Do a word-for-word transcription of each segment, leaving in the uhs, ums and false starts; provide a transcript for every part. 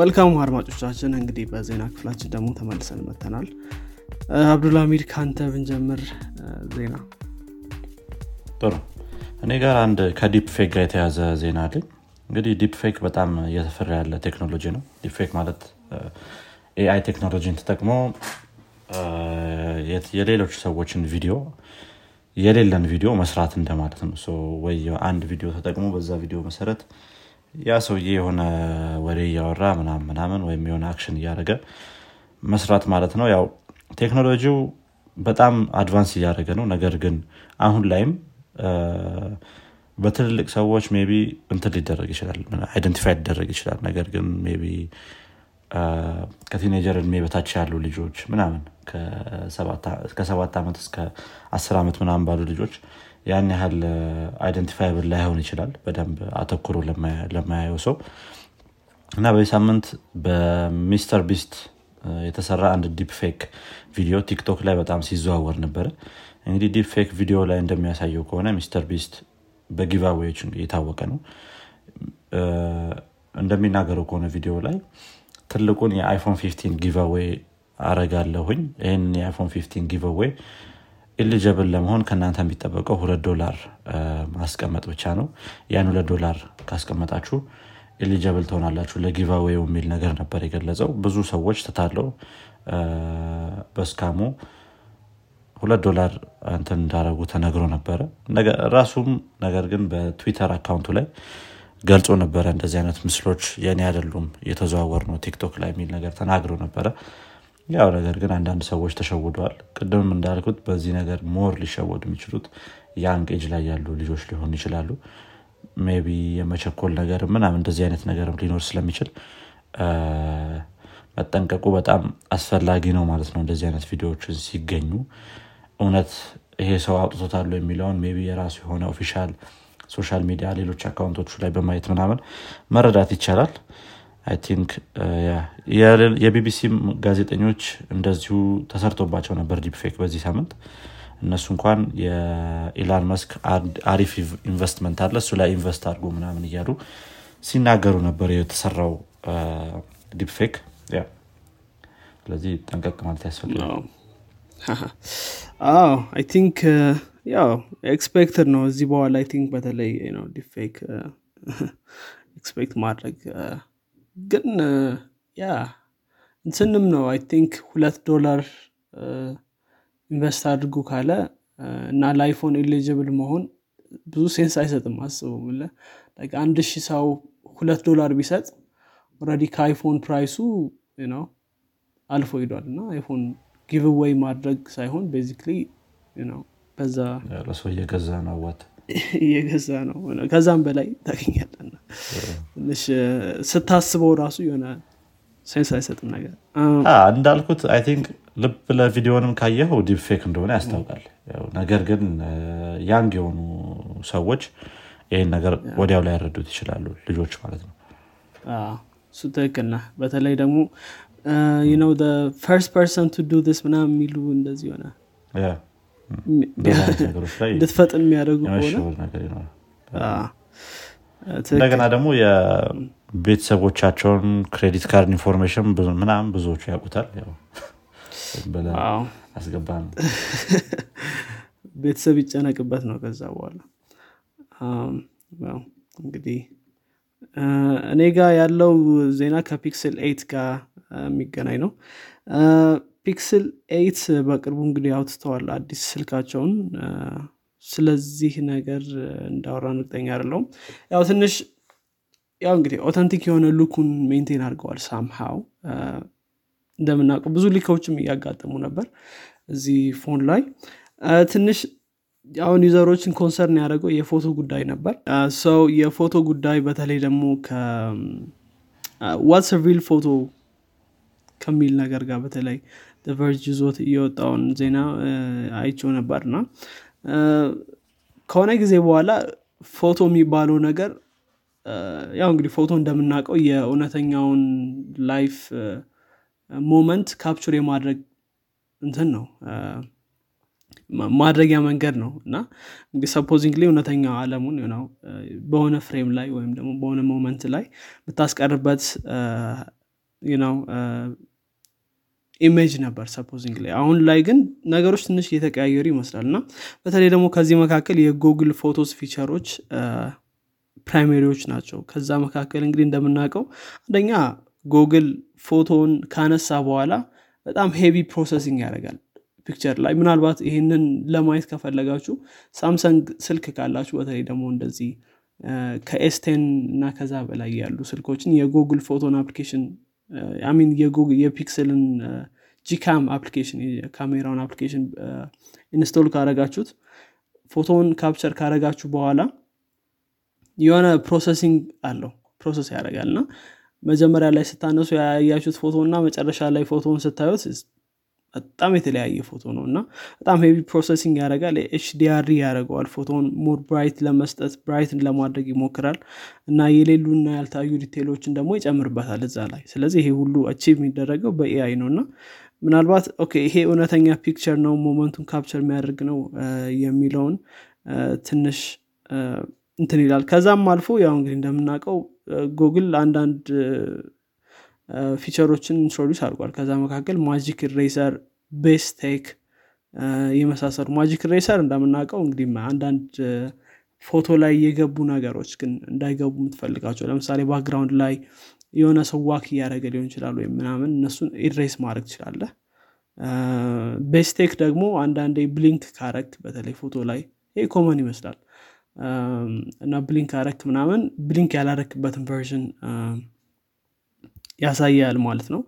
መልካም አድማጮቻችን እንግዲህ በዜና ክፍላችን ደግሞ ተመልሰን መተናል። አብዱል አሚር ካን ተብን ጀምር ዜና ጥሩ እኔ ጋር አንድ ከዲፕ ፌክ ጋር የተያዘ ዜና አለ። እንግዲህ ዲፕ ፌክ በጣም እየተፈራ ያለ ቴክኖሎጂ ነው። ዲፕ ፌክ ማለት ኤአይ ቴክኖሎጂን ተጠቅሞ የሌሎች ሰዎችን ቪዲዮ የሌለን ቪዲዮ መስራት እንደማለት ነው። ሶ ወይ አንድ ቪዲዮ ተጠቅሞ በዛ ቪዲዮ መሰረት ያ ሰውዬ የሆነ ወሬ ያወራ ምናምን ምናምን ወይ የሆነ አክሽን ያደረገ መስራት ማለት ነው። ያው ቴክኖሎጂው በጣም አድቫንስ ያደረገ ነው። ነገር ግን አሁን ላይም በትልልቅ ሰዎች ሜቢ እንትን ሊደረግ ይችላል አይደንቲፋይ ሊደረግ ይችላል። ነገር ግን ሜቢ ከቲኔጀር እድሜ በታች ያሉ ልጆች ምናምን ከሰባት ዓመት እስከ አስር ዓመት ምናምን ባሉ ልጆች ያን ያህል አይደንቲፋይብል ላይሆን ይችላል በደንብ አተኩሮ ለማያየው ሰው እና በዚህ ሳምንት በሚስተር ቢስት የተሰራ አንድ ዲፕ ፌክ ቪዲዮ ቲክቶክ ላይ በጣም ሲዘዋወር ነበር። እንግዲህ ዲፕ ፌክ ቪዲዮ ላይ እንደሚያሳየው ከሆነ ሚስተር ቢስት በጊቫዌዎች የታወቀ ነው። እንደሚናገረው ከሆነ ቪዲዮ ላይ ትልቁን የአይፎን ፊፍቲን ጊቫዌይ አረጋለሁኝ ይሄን የአይፎን ፊፍቲን ጊቫዌይ ኤሊጂብል ለመሆን ከእናንተ የሚጠበቀው ሁለት ዶላር ማስቀመጥ ብቻ ነው። ያን ሁለት ዶላር ካስቀመጣችሁ ኤሊጂብል ትሆናላችሁ ለጊቫዌው የሚል ነገር ነበር የገለጸው። ብዙ ሰዎች ተታለው በስካሙ ሁለት ዶላር እንትን እንዳደረጉ ተነግሮ ነበር ራሱም። ነገር ግን በትዊተር አካውንቱ ላይ ገልጾ ነበር እንደዚህ አይነት ምስሎች የኔ አይደሉም የተዘዋወሩ ነው ቲክቶክ ላይ የሚል ነገር ተናግሮ ነበር። ያው ነገር ግን አንዳንድ ሰዎች ተሸውደዋል። ቅድም እንዳልኩት በዚህ ነገር ሞር ሊሸወዱ የሚችሉት ያንግ ኤጅ ላይ ያሉ ልጆች ሊሆኑ ይችላሉ። ሜቢ የመቸኮል ነገር ምናምን እንደዚህ አይነት ነገር ሊኖር ስለሚችል መጠንቀቁ በጣም አስፈላጊ ነው ማለት ነው። እንደዚህ አይነት ቪዲዮዎች ሲገኙ እውነት ይሄ ሰው አውጥቶታል የሚለውን ሜቢ የራሱ የሆነ ኦፊሻል ሶሻል ሚዲያ ሌሎች አካውንቶቹ ላይ በማየት ምናምን መረዳት ይቻላል። አይ ቲንክ ያ የቢቢሲ ጋዜጠኞች እንደዚሁ ተሰርቶባቸው ነበር ዲፕ ፌክ በዚህ ሳምንት። እነሱ እንኳን የኢላን መስክ አሪፍ ኢንቨስትመንት አለ እሱ ላይ ኢንቨስት አድርጉ ምናምን እያሉ ሲናገሩ ነበር የተሰራው ዲፕ ፌክ። ያ ስለዚህ ጠንቀቅ ማለት ያስፈልጋል። አዎ አይ ቲንክ ያው ኤክስፔክትድ ነው እዚህ በኋላ አይ ቲንክ በተለይ you know ዲፕ ፌክ ኤክስፔክት ማድረግ ግን ያ እንትንም ነው አይ ቲንክ ሁለት ዶላር ኢንቨስት አድርጉ ካለ እና ለአይፎን ኤሊጂብል መሆን ብዙ ሴንስ አይሰጥም። አስቡለ ላይክ አንድ ሺህ ሰው ሁለት ዶላር ቢሰጥ ኦሬዲ ከአይፎን ፕራይሱ you know አልፎ ይዷልና አይፎን ጊቭ አዌይ ማድረግ ሳይሆን basically you know በዛ ራሱ የገዛ ነው ወጥ የገዛ ነው ከዛም በላይ ታገኛለና ልሽ ስታስበው ራሱ የሆነ ሴንስ አይሰጥም ነገር አ እንዳልኩት አይ ቲንክ ልብ ለቪዲዮንም ካየው ዲፕ ፌክ እንደሆነ ያስታውቃል። ነገር ግን ያንግ የሆኑ ሰዎች ይሄን ነገር ወዲያው ላይ ያረዱት ይችላሉ ልጆች ማለት ነው። አ ሱተከና በተለይ ደግሞ you know the first person to do this ምናምን የሚሉ እንደዚህ ሆነ ያ እንደተፈጠን የሚያደርጉ ሆነ አ እንደገና ደግሞ የቤተሰቦቻቸውን ክሬዲት ካርድ ኢንፎርሜሽን ብዙ ምናምን ብዙዎቹ ያውቁታል። ያው በላ አስገባን ቤተሰብ ይጨነቅበት ነው ከዛ በኋላ አም ዋው እንግዲህ እኔ ጋር ያለው ዜና ከፒክስል ኤይት ጋር የሚገናኝ ነው። ፒክስል ኤይት በቅርቡ እንግዲህ አውጥተዋል አዲስ ስልካቸውን። ስለዚህ ነገር እንዳወራን እርግጠኛ አይደለሁም። ያው ትንሽ ያው እንግዲህ ኦተንቲክ የሆነ ሉኩን ሜንቴን አድርገዋል somehow እንደምናውቀው ብዙ ሊኮችም ያጋጠሙ ነበር እዚህ ፎን ላይ ትንሽ አሁን ዩዘሮችን ኮንሰርን ያደረገው የፎቶ ጉዳይ ነበር። ሶ የፎቶ ጉዳይ በተለይ ደግሞ ከ ዋትስ ኤ ሪል ፎቶ ከሚል ነገር ጋር በተለይ the verge ዞት እየወጣውን ዜና አይቼው ነበርና ከሆነ ጊዜ በኋላ ፎቶ የሚባለው ነገር ያው እንግዲህ ፎቶ እንደምናውቀው የእውነተኛውን ላይፍ ሞመንት ካፕቸር የማድረግ እንትን ነው ማድረጊያ መንገድ ነው እና እንግዲህ supposedly እውነተኛ ዓለሙን you know በሆነ ፍሬም ላይ ወይም ደግሞ በሆነ ሞመንት ላይ ብታስቀርበት you know ኢሜጅ ነበር supposedly አሁን ላይ ግን ነገሮች ትንሽ እየተቀያየሩ ይመስላልና በተለይ ደግሞ ከዚህ መካከል የጉግል ፎቶስ ፊቸሮች ፕራይመሪዎች ናቸው። ከዛ መካከል እንግዲህ እንደምናቀው አንደኛ ጉግል ፎቶን ካነሳ በኋላ በጣም ሄቪ ፕሮሰሲንግ ያደርጋል ፒክቸር ላይ። ምናልባት ይሄንን ለማየት ከፈለጋችሁ Samsung ስልክ ካላችሁ በተለይ ደግሞ እንደዚህ ከኤስ ቴን እና ከዛ በላይ ያሉ ስልኮችን የጉግል ፎቶን አፕሊኬሽን I mean የጉግል የፒክሰልን Gcam application የካሜራውን application ኢንስቶል ካደረጋችሁት ፎቶን ካፕቸር ካደረጋችሁ በኋላ የሆነ ፕሮሰሲንግ አለው ፕሮሰስ ያደርጋልና መጀመሪያ ላይ ስታነሱ ያያችሁት ፎቶና መጨረሻ ላይ ፎቶውን ስታዩት በጣም የተለያየ ፎቶ ነውና በጣም ሄቪ ፕሮሰሲንግ ያደርጋል። ኤች ዲ አር ያደርጋል ፎቶውን ሞር ብራይት ለመስጠት ብራይትን ለማድረግ ይሞክራል እና የሌሉና ያልታዩ ዲቴሎችን ደግሞ ይጨምርበታል እዛ ላይ። ስለዚህ ይሄ ሁሉ አቺቭ የሚደረገው በኤአይ ነውና ምናልባት ኦኬ ይሄ እውነተኛ ፒክቸር ነው ሞመንቱን ካፕቸር የሚያደርግ ነው የሚለውን ትንሽ እንትን ይላል። ከዛም አልፎ ያው እንግዲህ እንደምናቀው ጉግል አንዳንድ ፊቸሮችን ኢንትሮዲዩስ አድርጓል። ከዛ መካከል ማጂክ ኤሬዘር፣ ቤስት ቴክ የመሳሰሉ ማጂክ ኤሬዘር እንደምናውቀው እንግዲህ አንዳንድ ፎቶ ላይ የገቡ ነገሮች ግን እንዳይገቡ የምትፈልጋቸው ለምሳሌ ባክግራውንድ ላይ የሆነ ሰው ዋክ እያደረገ ሊሆን ይችላል ወይም ምናምን እነሱን ኤሬዝ ማድረግ ትችላለህ። ቤስት ቴክ ደግሞ አንዳንዴ ብሊንክ ካረክ በተለይ ፎቶ ላይ ይሄ ኮመን ይመስላል እና ብሊንክ ካረክ ምናምን ብሊንክ ያላረክበትን ቨርዥን ያሳያል ማለት ነው።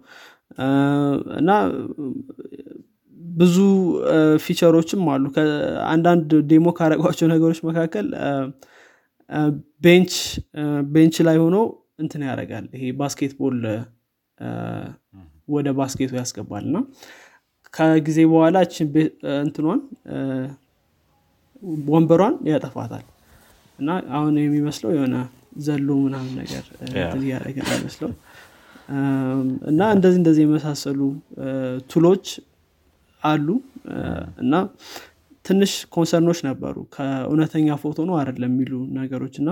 እና ብዙ ፊቸሮችም አሉ። አንዳንድ ዴሞ ካረጓቸው ነገሮች መካከል ቤንች ቤንች ላይ ሆኖ እንትን ያደርጋል ይሄ ባስኬትቦል ወደ ባስኬቱ ያስገባልና ከጊዜ በኋላ እንትኗን ወንበሯን ያጠፋታል እና አሁን የሚመስለው የሆነ ዘሎ ምናምን ነገር እንትን ያደርጋል የሚመስለው እና እንደዚህ እንደዚህ የመሳሰሉ ቱሎች አሉ እና ትንሽ ኮንሰርኖች ነበሩ ከእውነተኛ ፎቶ ነው አይደለም የሚሉ ነገሮችና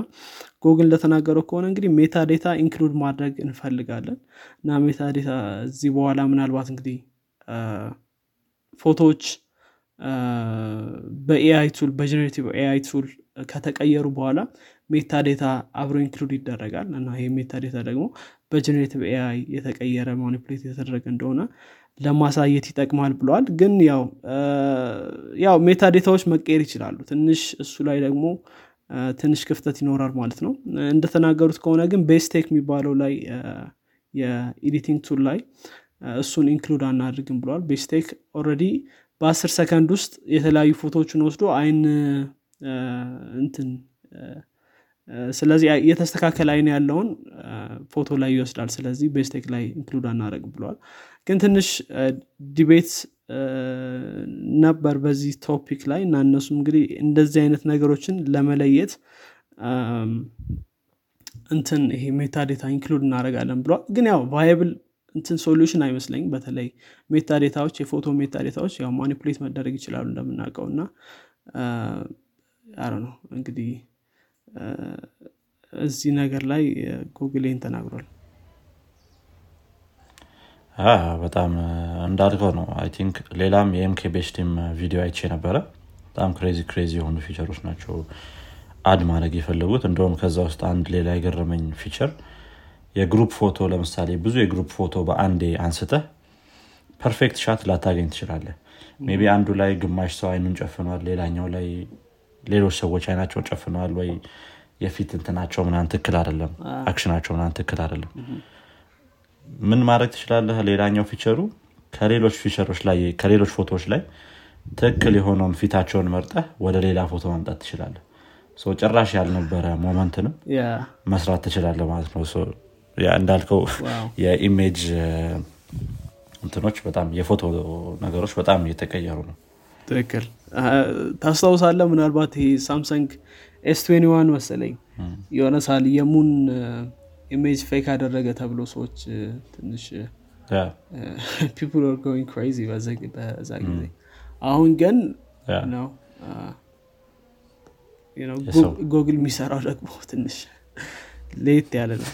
ጉግል እንደተናገረው ከሆነ እንግዲህ ሜታ ዴታ ኢንክሉድ ማድረግ እንፈልጋለን እና ሜታ ዴታ እዚህ በኋላ ምናልባት እንግዲህ ፎቶዎች በኤአይ ቱል በጀነሬቲቭ ኤአይ ቱል ከተቀየሩ በኋላ ሜታ ዴታ አብሮ ኢንክሉድ ይደረጋል እና ይሄ ሜታ ዴታ ደግሞ በጀነሬቲቭ ኤአይ የተቀየረ ማኒፑሌት የተደረገ እንደሆነ ለማሳየት ይጠቅማል ብለዋል። ግን ያው ያው ሜታ ዴታዎች መቀየር ይችላሉ ትንሽ እሱ ላይ ደግሞ ትንሽ ክፍተት ይኖራል ማለት ነው። እንደተናገሩት ከሆነ ግን ቤስት ቴክ የሚባለው ላይ የኤዲቲንግ ቱል ላይ እሱን ኢንክሉድ አናድርግም ብለዋል። ቤስት ቴክ ኦልሬዲ በአስር ሰከንድ ውስጥ የተለያዩ ፎቶዎችን ወስዶ አይን እንትን ስለዚህ የተስተካከለ አይን ያለውን ፎቶ ላይ ይወስዳል። ስለዚህ ቤስት ቴክ ላይ ኢንክሉድ አናደርግም ብለዋል። ግን ትንሽ ዲቤት ነበር በዚህ ቶፒክ ላይ እና እነሱም እንግዲህ እንደዚህ አይነት ነገሮችን ለመለየት እንትን ይሄ ሜታ ዴታ ኢንክሉድ እናደርጋለን ብለዋል። ግን ያው ቫያብል እንትን ሶሉሽን አይመስለኝም። በተለይ ሜታ ዴታዎች የፎቶ ሜታ ዴታዎች ያው ማኒፑሌት መደረግ ይችላሉ እንደምናውቀውና አይ ዶንት ኖ እንግዲህ እዚህ ነገር ላይ ጉግልን ተናግሯል። አዎ በጣም እንዳልከው ነው። አይ ቲንክ ሌላም የኤምኬ ቤስቲም ቪዲዮ አይቼ ነበር። በጣም ክሬዚ ክሬዚ የሆኑ ፊቸሮች ናቸው አድ ማድረግ የፈለጉት። እንደውም ከዛ ውስጥ አንድ ሌላ የገረመኝ ፊቸር የግሩፕ ፎቶ ለምሳሌ ብዙ የግሩፕ ፎቶ በአንዴ አንስተህ ፐርፌክት ሻት ላታገኝ ትችላለህ። ሜቢ አንዱ ላይ ግማሽ ሰው አይኑን ጨፍኗል፣ ሌላኛው ላይ ሌሎች ሰዎች አይናቸውን ጨፍነዋል ወይ የፊት እንትናቸው ምናምን ትክክል አይደለም፣ አክሽናቸው ምናምን ትክክል አይደለም። ምን ማድረግ ትችላለህ? ሌላኛው ፊቸሩ ከሌሎች ፊቸሮች ላይ ከሌሎች ፎቶዎች ላይ ትክክል የሆነውን ፊታቸውን መርጠህ ወደ ሌላ ፎቶ ማምጣት ትችላለህ። ሶ ጭራሽ ያልነበረ ሞመንትንም መስራት ትችላለህ ማለት ነው። ሶ ያ እንዳልከው የኢሜጅ እንትኖች በጣም የፎቶ ነገሮች በጣም እየተቀየሩ ነው። ትክክል ታስታውሳለህ? ምናልባት ይሄ ሳምሰንግ ኤስ ትዌንቲ ዋን መሰለኝ የሆነ ሳል የሙን ኢሜጅ ፌክ አደረገ ተብሎ ሰዎች ትንሽ people are going crazy በዛ ጊዜ። አሁን ግን ነው you know Google የሚሰራው ደግሞ ትንሽ ለየት ያለ ነው።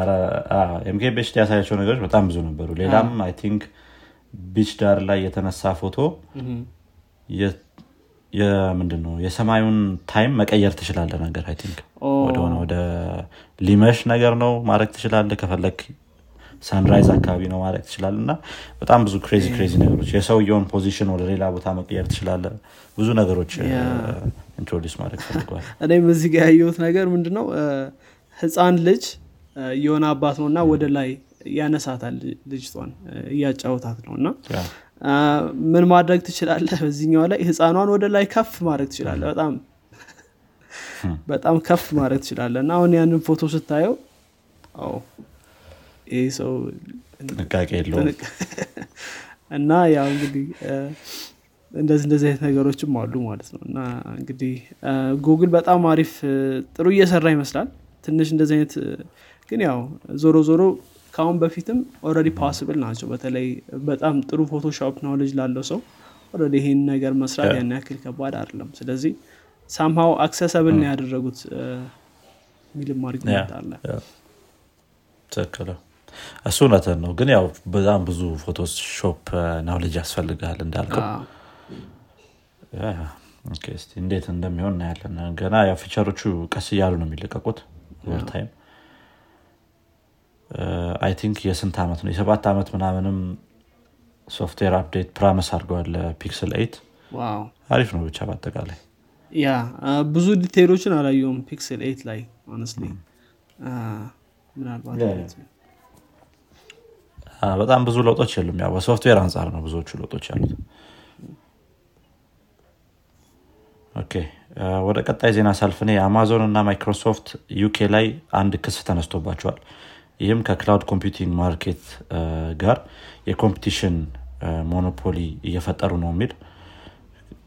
አራ አዎ ኤምኬ ቤስት ያሳያቸው ነገሮች በጣም ብዙ ነበሩ። ሌላም አይ ቲንክ ቢች ዳር ላይ የተነሳ ፎቶ የ የምንድነው የሰማዩን ታይም መቀየር ትችላለህ ነገር አይ ቲንክ ወደ ወደ ሊመሽ ነገር ነው ማረክ ትችላለህ ከፈለክ ሰንራይዝ አካባቢ ነው ማረክ ትችላለህና በጣም ብዙ ክሬዚ ክሬዚ ነገሮች የሰውየውን ፖዚሽን ወደ ሌላ ቦታ መቀየር ትችላለህ ብዙ ነገሮች ኢንትሮዲዩስ ማድረግ ፈልጓል። እኔ በዚህ ጋር ያየሁት ነገር ምንድነው ህፃን ልጅ የሆነ አባት ነውና ወደ ላይ ያነሳታል ልጅቷን ያጫውታት ነውና ምን ማድረግ ትችላለህ በዚህኛው ላይ ህፃናውን ወደ ላይ ከፍ ማድረግ ትችላለህ በጣም በጣም ከፍ ማድረግ ትችላለህና አሁን ያንን ፎቶ ስታየው አዎ እሱ ጥንቃቄ የለውም እና ያው እንግዲህ እንደዚህ እንደዚህ አይነት ነገሮችም አሉ ማለት ነውና እንግዲህ Google በጣም አሪፍ ጥሩ እየሰራ ይመስላል ትንሽ እንደዚህ አይነት ግን ያው ዞሮ ዞሮ ካሁን በፊትም already possible ናቸው በተለይ በጣም ጥሩ ፎቶሾፕ knowledge ላለው ሰው already ይሄን ነገር መስራት ያን ያክል ከባድ አይደለም ስለዚህ somehow accessible ነው ያደረጉት ሚልም አሪፍ ይመጣለ ተከለ አሶናታ ነው ግን ያው በጣም ብዙ ፎቶሾፕ knowledge ያስፈልጋል እንዳልከው ያ ኦኬ እስቲ እንዴት እንደሚሆን እናያለን ገና ያ ፊቸሮቹ ቀስ እያሉ ነው የሚለቀቁት over time አይ ቲንክ የስንት አመት ነው የሰባት አመት ምናምንም ሶፍትዌር አፕዴት ፕሮሚስ አድርጓል ፒክሰል ኤይት ዋው አሪፍ ነው ብቻ በአጠቃላይ ያ ብዙ ዲቴይሎችን አላየሁም ፒክሰል ኤይት ላይ honestly አ ምናልባት አ በጣም ብዙ ለውጦች የሉም ያው በሶፍትዌር አንፃር ነው ብዙዎቹ ለውጦች ያሉት ኦኬ ወደ ቀጣይ ዜና ሳልፈነ የአማዞን እና ማይክሮሶፍት ዩኬ ላይ አንድ ክስ ተነስቶባቸዋል ይሄም ከክላውድ ኮምፒውቲንግ ማርኬት ጋር የኮምፒቲሽን ሞኖፖሊ እየፈጠሩ ነው የሚል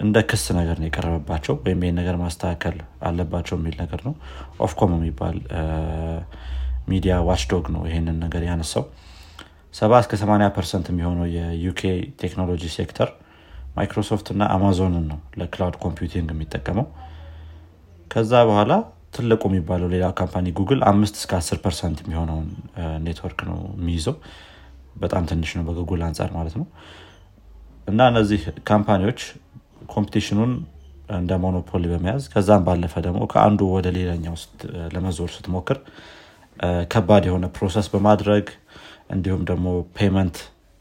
እንደ ክስ ነገር ነው የቀረበባቸው ወይም ይሄን ነገር ማስተካከል አለባቸው የሚል ነገር ነው ኦፍኮም የሚባል ሚዲያ ዋችዶግ ነው ይሄንን ነገር ያነሳው ሰባ እስከ ሰማንያ ፐርሰንት የሚሆነው የዩኬ ቴክኖሎጂ ሴክተር ማይክሮሶፍት እና አማዞን ነው ለክላውድ ኮምፒውቲንግ የሚጠቀመው ከዛ በኋላ ትልቁ የሚባለው ሌላ ካምፓኒ Google አምስት እስከ አስር ፐርሰንት የሚሆነው ኔትወርክ ነው የሚይዘው በጣም ትንሽ ነው በጉግል አንፃር ማለት ነው እና እነዚህ ካምፓኒዎች ኮምፒቲሽኑን እንደ ሞኖፖሊ በመያዝ ከዛም ባለፈ ደግሞ ከአንዱ ወደ ሌላኛው ለመዞር ስትሞክር ከባድ የሆነ ፕሮሰስ በማድረግ እንዲሁም ደግሞ ፔመንት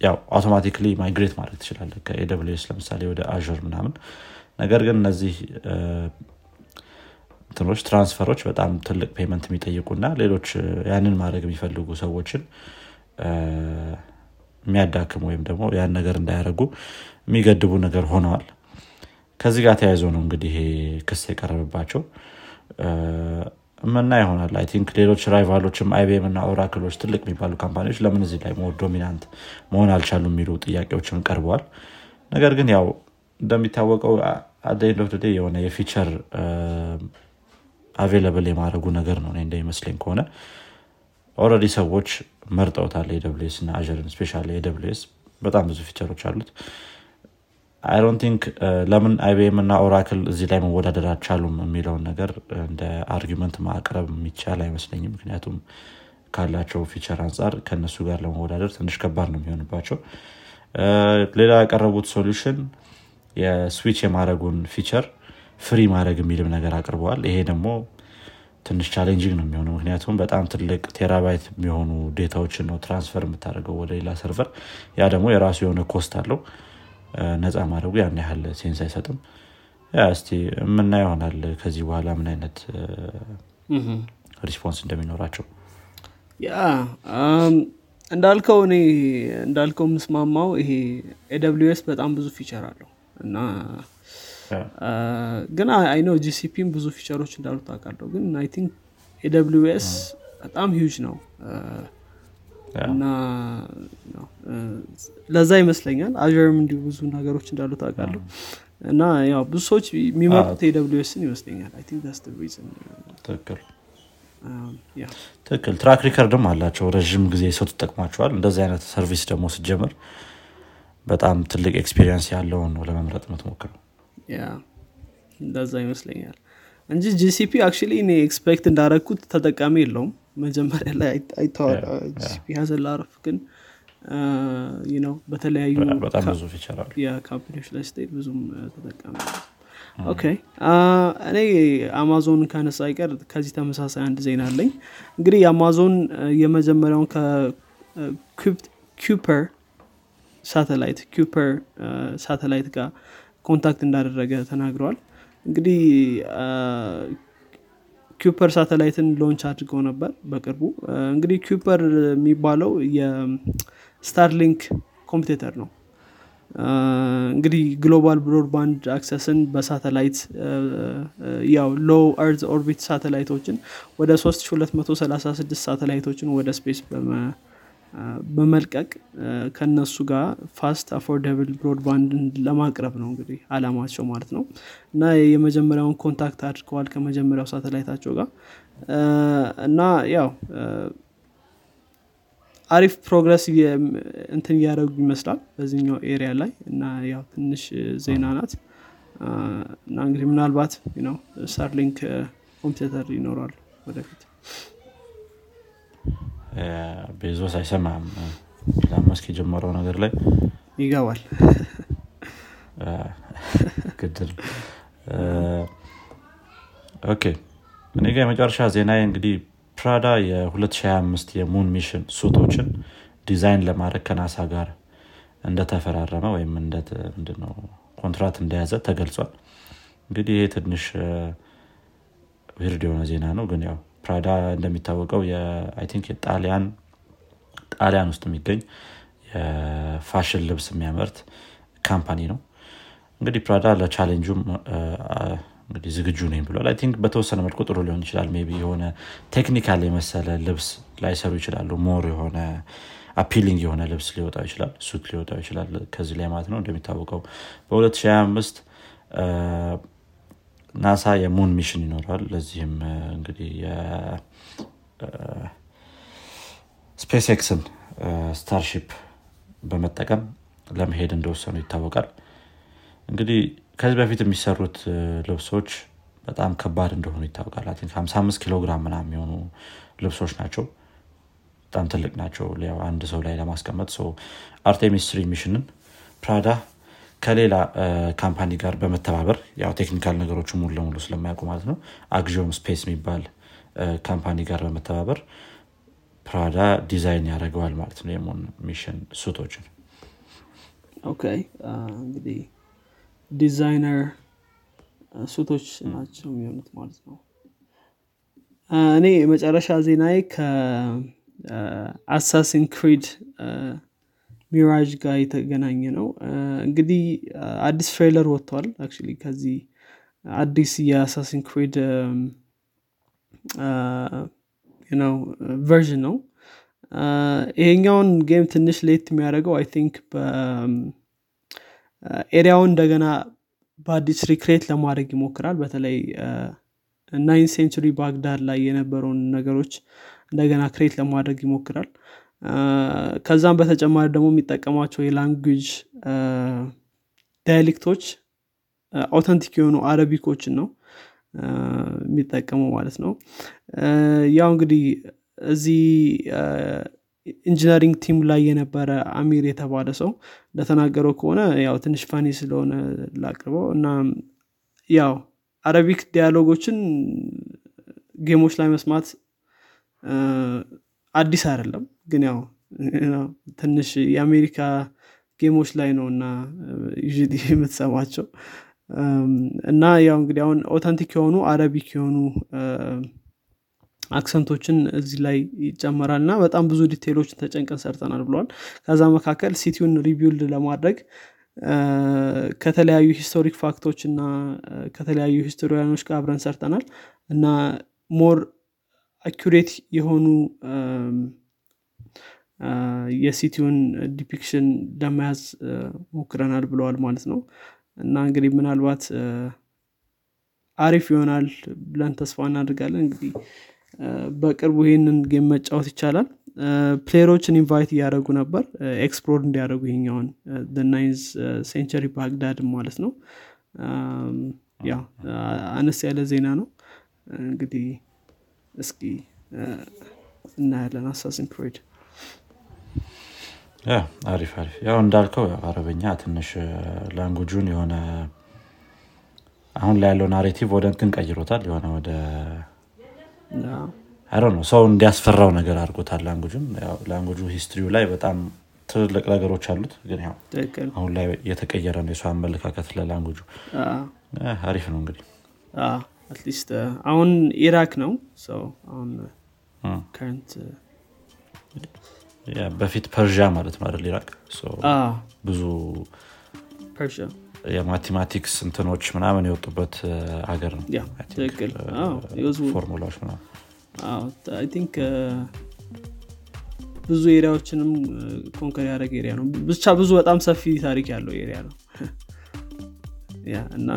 ያው አውቶማቲካሊ ማይግሬት ማድረግ ትችላለህ ከኤ ደብሊው ኤስ ለምሳሌ ወደ Azure ምናምን ነገር ግን እነዚህ ትሮች ትራንስፈሮች በጣም ትልቅ ፔመንት የሚጠይቁና ሌሎች ያንን ማድረግ የሚፈልጉ ሰዎችን የሚያዳክሙ ወይም ደግሞ ያን ነገር እንዳያደርጉ የሚገድቡ ነገር ሆነዋል ከዚህ ጋር ተያይዞ ነው እንግዲህ ክስ የቀረበባቸው ምንና ይሆናል አይ ቲንክ ሌሎች ራይቫሎችም አይቢኤም እና ኦራክሎች ትልቅ የሚባሉ ካምፓኒዎች ለምን እዚህ ላይ ሞር ዶሚናንት መሆን አልቻሉም የሚሉ ጥያቄዎችም ቀርበዋል ነገር ግን ያው እንደሚታወቀው at the end of the day የሆነ የፊቸር available የማድረጉ ነገር ነው እንደ ይመስለኝ ከሆነ already ሰዎች መርጠውታል ኤ ደብሊው ኤስ እና Azure especially ኤ ደብሊው ኤስ በጣም ብዙ ፊቸሮች አሉት I don't think ለምን አይቢኤም እና Oracle እዚህ ላይ መወዳደር አልቻሉም የሚለው ነገር እንደ አርጊውመንት ማቅረብ የሚቻል አይመስለኝም ምክንያቱም ካላቸው ፊቸር አንፃር ከነሱ ጋር ለመወዳደር ትንሽ ከባድ ነው የሚሆንባቸው ሌላ ያቀረቡት ሶሉሽን የስዊች የማረጉን ፊቸር ፍሪ ማረግ የሚልም ነገር አቅርበዋል ይሄ ደግሞ ትንሽ ቻሌንጂንግ ነው የሚሆነው ምክንያቱም በጣም ትልቅ ቴራባይት የሚሆኑ ዴታዎችን ነው ትራንስፈር የምታደርገው ወደ ሌላ ሰርቨር ያ ደግሞ የራሱ የሆነ ኮስት አለው ነፃ ማረጉ ያን ያህል ሴንስ አይሰጥም ያ እስቲ ምን ይሆናል ከዚህ በኋላ ምን አይነት ሪስፖንስ እንደሚኖራቸው ያ እንዳልከው እኔ እንዳልከው ምስማማው ይሄ ኤ ደብሊው ኤስ በጣም ብዙ ፊቸር አለው እና ግን አይ ኖ ጂሲፒም ብዙ ፊቸሮች እንዳሉት አውቃለሁ ግን አይ ቲንክ ኤ ደብሊው ኤስ በጣም ሂውጅ ነው እና ለዛ ይመስለኛል Azureም እንዲሁ ብዙ ነገሮች እንዳሉት አውቃለሁ እና ያው ብዙ ሰዎች የሚመርጡት ኤ ደብሊው ኤስን ይመስለኛል አይ ቲንክ that's the reason ተከለ ያ ተከለ ትራክ ሪከርድም አላቸው ረጅም ጊዜ ሰው ተጠቅማቸዋል እንደዚህ አይነት ሰርቪስ ደግሞ ሲጀምር በጣም ትልቅ ኤክስፒሪየንስ ያለው ነው ለመምረጥ ነው ተሞክረው ያ እንደዛ ይመስለኛል እንጂ ጂሲፒ አክቹሊ እኔ ኤክስፔክት እንዳደረኩት ተጠቃሚ የለውም መጀመሪያ ላይ አይተዋል። ጂሲፒ ሀዘላርፍ ግን ዩ ኖ በተለያዩ በጣም ብዙ ፊቸር አለው ያ ካምፓኒዎች ላይ ስቴት ብዙም ተጠቃሚ ነው። ኦኬ እኔ አማዞን ካነሳ አይቀር ከዚህ ተመሳሳይ አንድ ዜና አለኝ። እንግዲህ የአማዞን የመጀመሪያውን ከኩይፐር ሳተላይት ኩይፐር ሳተላይት ጋር ኮንታክት እንዳደረገ ተናግሯል። እንግዲህ ኩይፐር ሳተላይትን ሎንች አድርገው ነበር በቅርቡ። እንግዲህ ኩይፐር የሚባለው የስታርሊንክ ኮምፒቲተር ነው። እንግዲህ ግሎባል ብሮድባንድ አክሰስን በሳተላይት ያው ሎ አርዝ ኦርቢት ሳተላይቶችን ወደ ሶስት ሺህ ሁለት መቶ ሰላሳ ስድስት ሳተላይቶችን ወደ ስፔስ በመልቀቅ ከነሱ ጋር ፋስት አፎርደብል ብሮድባንድን ለማቅረብ ነው እንግዲህ አላማቸው ማለት ነው። እና የመጀመሪያውን ኮንታክት አድርገዋል ከመጀመሪያው ሳተላይታቸው ጋር እና ያው አሪፍ ፕሮግረስ እንትን ያደረጉ ይመስላል በዚህኛው ኤሪያ ላይ እና ያው ትንሽ ዜና ናት እና እንግዲህ ምናልባት you know Starlink ኮምፒውተር ይኖራል ወደፊት። ቤዞስ አይሰማም ለማስክ ጀመረው ነገር ላይ ይገባል ግድር። ኦኬ እኔ ጋር መጨረሻ ዜና እንግዲህ ፕራዳ የ2025 የሙን ሚሽን ሱቶችን ዲዛይን ለማድረግ ከናሳ ጋር እንደተፈራረመ ወይም እንደት እንደነው ኮንትራክት እንደያዘ ተገልጿል። እንግዲህ ይሄ ትንሽ ዊርድ የሆነ ዜና ነው ግን ያው ፕራዳ እንደሚታወቀው የአይ ቲንክ የጣሊያን ጣሊያን ውስጥ የሚገኝ የፋሽን ልብስ የሚያመርት ካምፓኒ ነው። እንግዲህ ፕራዳ ለቻሌንጁም እንግዲህ ዝግጁ ነኝ ብሏል። አይ ቲንክ በተወሰነ መልኩ ጥሩ ሊሆን ይችላል። ሜቢ የሆነ ቴክኒካል የመሰለ ልብስ ላይሰሩ ይችላሉ። ሞር የሆነ አፒሊንግ የሆነ ልብስ ሊወጣ ይችላል፣ ሱት ሊወጣ ይችላል ከዚህ ላይ ማለት ነው። እንደሚታወቀው በ2025 ናሳ የሙን ሚሽን ይኖራል። ለዚህም እንግዲህ የስፔስኤክስን ስታርሺፕ በመጠቀም ለመሄድ እንደወሰኑ ይታወቃል። እንግዲህ ከዚህ በፊት የሚሰሩት ልብሶች በጣም ከባድ እንደሆኑ ይታወቃል። አይ ቲንክ ሃምሳ አምስት ኪሎ ግራም ምናምን የሚሆኑ ልብሶች ናቸው። በጣም ትልቅ ናቸው ያው አንድ ሰው ላይ ለማስቀመጥ። ሶ አርቴሚስ ስሪ ሚሽንን ፕራዳ ከሌላ ካምፓኒ ጋር በመተባበር ያው ቴክኒካል ነገሮች ሙሉ ለሙሉ ስለማያውቁ ማለት ነው አግዥም ስፔስ የሚባል ካምፓኒ ጋር በመተባበር ፕራዳ ዲዛይን ያደርገዋል ማለት ነው የሙን ሚሽን ሱቶችን። ኦኬ እንግዲህ ዲዛይነር ሱቶች ናቸው የሚሆኑት ማለት ነው። እኔ መጨረሻ ዜናዬ ከአሳሲን ክሪድ ሚራጅ ጋር የተገናኘ ነው። እንግዲህ አዲስ ትሬለር ወጥቷል አክቹሊ ከዚህ አዲስ የአሳሲን ክሪድ you know version ነው። ይሄኛውን ጌም ትንሽ ሌት የሚያደርገው አይ ቲንክ በኤሪያውን እንደገና በአዲስ ሪክሬት ለማድረግ ይሞክራል። በተለይ ናይንዝ ሴንቹሪ ባግዳድ ላይ የነበረውን ነገሮች እንደገና ክሬት ለማድረግ ይሞክራል። ከዛም በተጨማሪ ደግሞ የሚጠቀማቸው የላንጉዌጅ ዳያሌክቶች አውተንቲክ የሆኑ አረቢኮችን ነው የሚጠቀመው ማለት ነው። ያው እንግዲህ እዚህ ኢንጂነሪንግ ቲም ላይ የነበረ አሚር የተባለ ሰው እንደተናገረው ከሆነ ያው ትንሽ ፋኒ ስለሆነ ላቅርበው እና ያው አረቢክ ዳያሎጎችን ጌሞች ላይ መስማት አዲስ አይደለም ግን ያው ትንሽ የአሜሪካ ጌሞች ላይ ነውና ዩዥሊ የምትሰማቸው እና ያው እንግዲህ አሁን ኦተንቲክ የሆኑ አረቢክ የሆኑ አክሰንቶችን እዚህ ላይ ይጨመራልና በጣም ብዙ ዲቴይሎችን ተጨንቀን ሰርተናል ብለዋል። ከዛ መካከል ሲቲውን ሪቢውልድ ለማድረግ ከተለያዩ ሂስቶሪክ ፋክቶች እና ከተለያዩ ሂስቶሪያኖች ጋር አብረን ሰርተናል እና ሞር አኩሬት የሆኑ የሲቲውን ዲፒክሽን ለመያዝ ሞክረናል ብለዋል ማለት ነው። እና እንግዲህ ምናልባት አሪፍ ይሆናል ብለን ተስፋ እናደርጋለን። እንግዲህ በቅርቡ ይሄንን ጌም መጫወት ይቻላል። ፕሌየሮችን ኢንቫይት እያደረጉ ነበር ኤክስፕሎር እንዲያደርጉ ይሄኛውን ዘ ናይንዝ ሴንቸሪ ባግዳድ ማለት ነው። ያ አነስ ያለ ዜና ነው እንግዲህ እስኪ እናያለን አሳሲን ክሪድ ያ አሪፍ አሪፍ ያው እንዳልከው አረበኛ ትንሽ ላንጉጁን የሆነ አሁን ላይ ያለው ናሬቲቭ ወደ እንትን ቀይሮታል የሆነ ወደ I don't know ሰው እንዲያስፈራው ነገር አድርጎታል ላንጉጁን ያው ላንጉጁ ሂስትሪው ላይ በጣም ትልቅ ነገሮች አሉት ግን ያው አሁን ላይ የተቀየረ ነው የሷ አመለካከት ለላንጉጁ አአ አሪፍ ነው እንግዲህ አ at least አሁን ኢራክ ነው so on current ያ በፊት ፐርዣ ማለት ማለት ኢራክ so ብዙ ፐርዣ የማቴማቲክስ እንትኖች ምናምን የወጡበት ሀገር ነው ያ ትክክል አዎ ይወዙ ፎርሙላዎች ነው አዎ I think ብዙ ኤሪያዎችንም ኮንከር ያደረገ ኤሪያ ነው ብቻ ብዙ በጣም ሰፊ ታሪክ ያለው ኤሪያ ነው ያ እና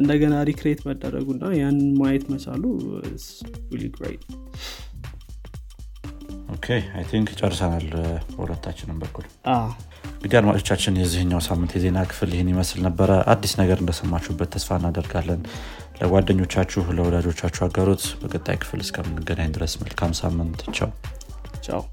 እንደገና ሪክሬት መደረጉና ያን ማየት መቻሉ is really great okay I think ጨርሰናል ወራታችንን በኩል አዎ ቢደር ማለቻችን የዚህኛው ሳምንት የዜና ክፍል ይሄን ይመስል ነበር አዲስ ነገር እንደሰማችሁበት ተስፋ እናደርጋለን ለጓደኞቻችሁ ለወዳጆቻችሁ አጋሩት በቀጣይ ክፍል እስከምንገናኝ ድረስ መልካም ሳምንት ቻው ቻው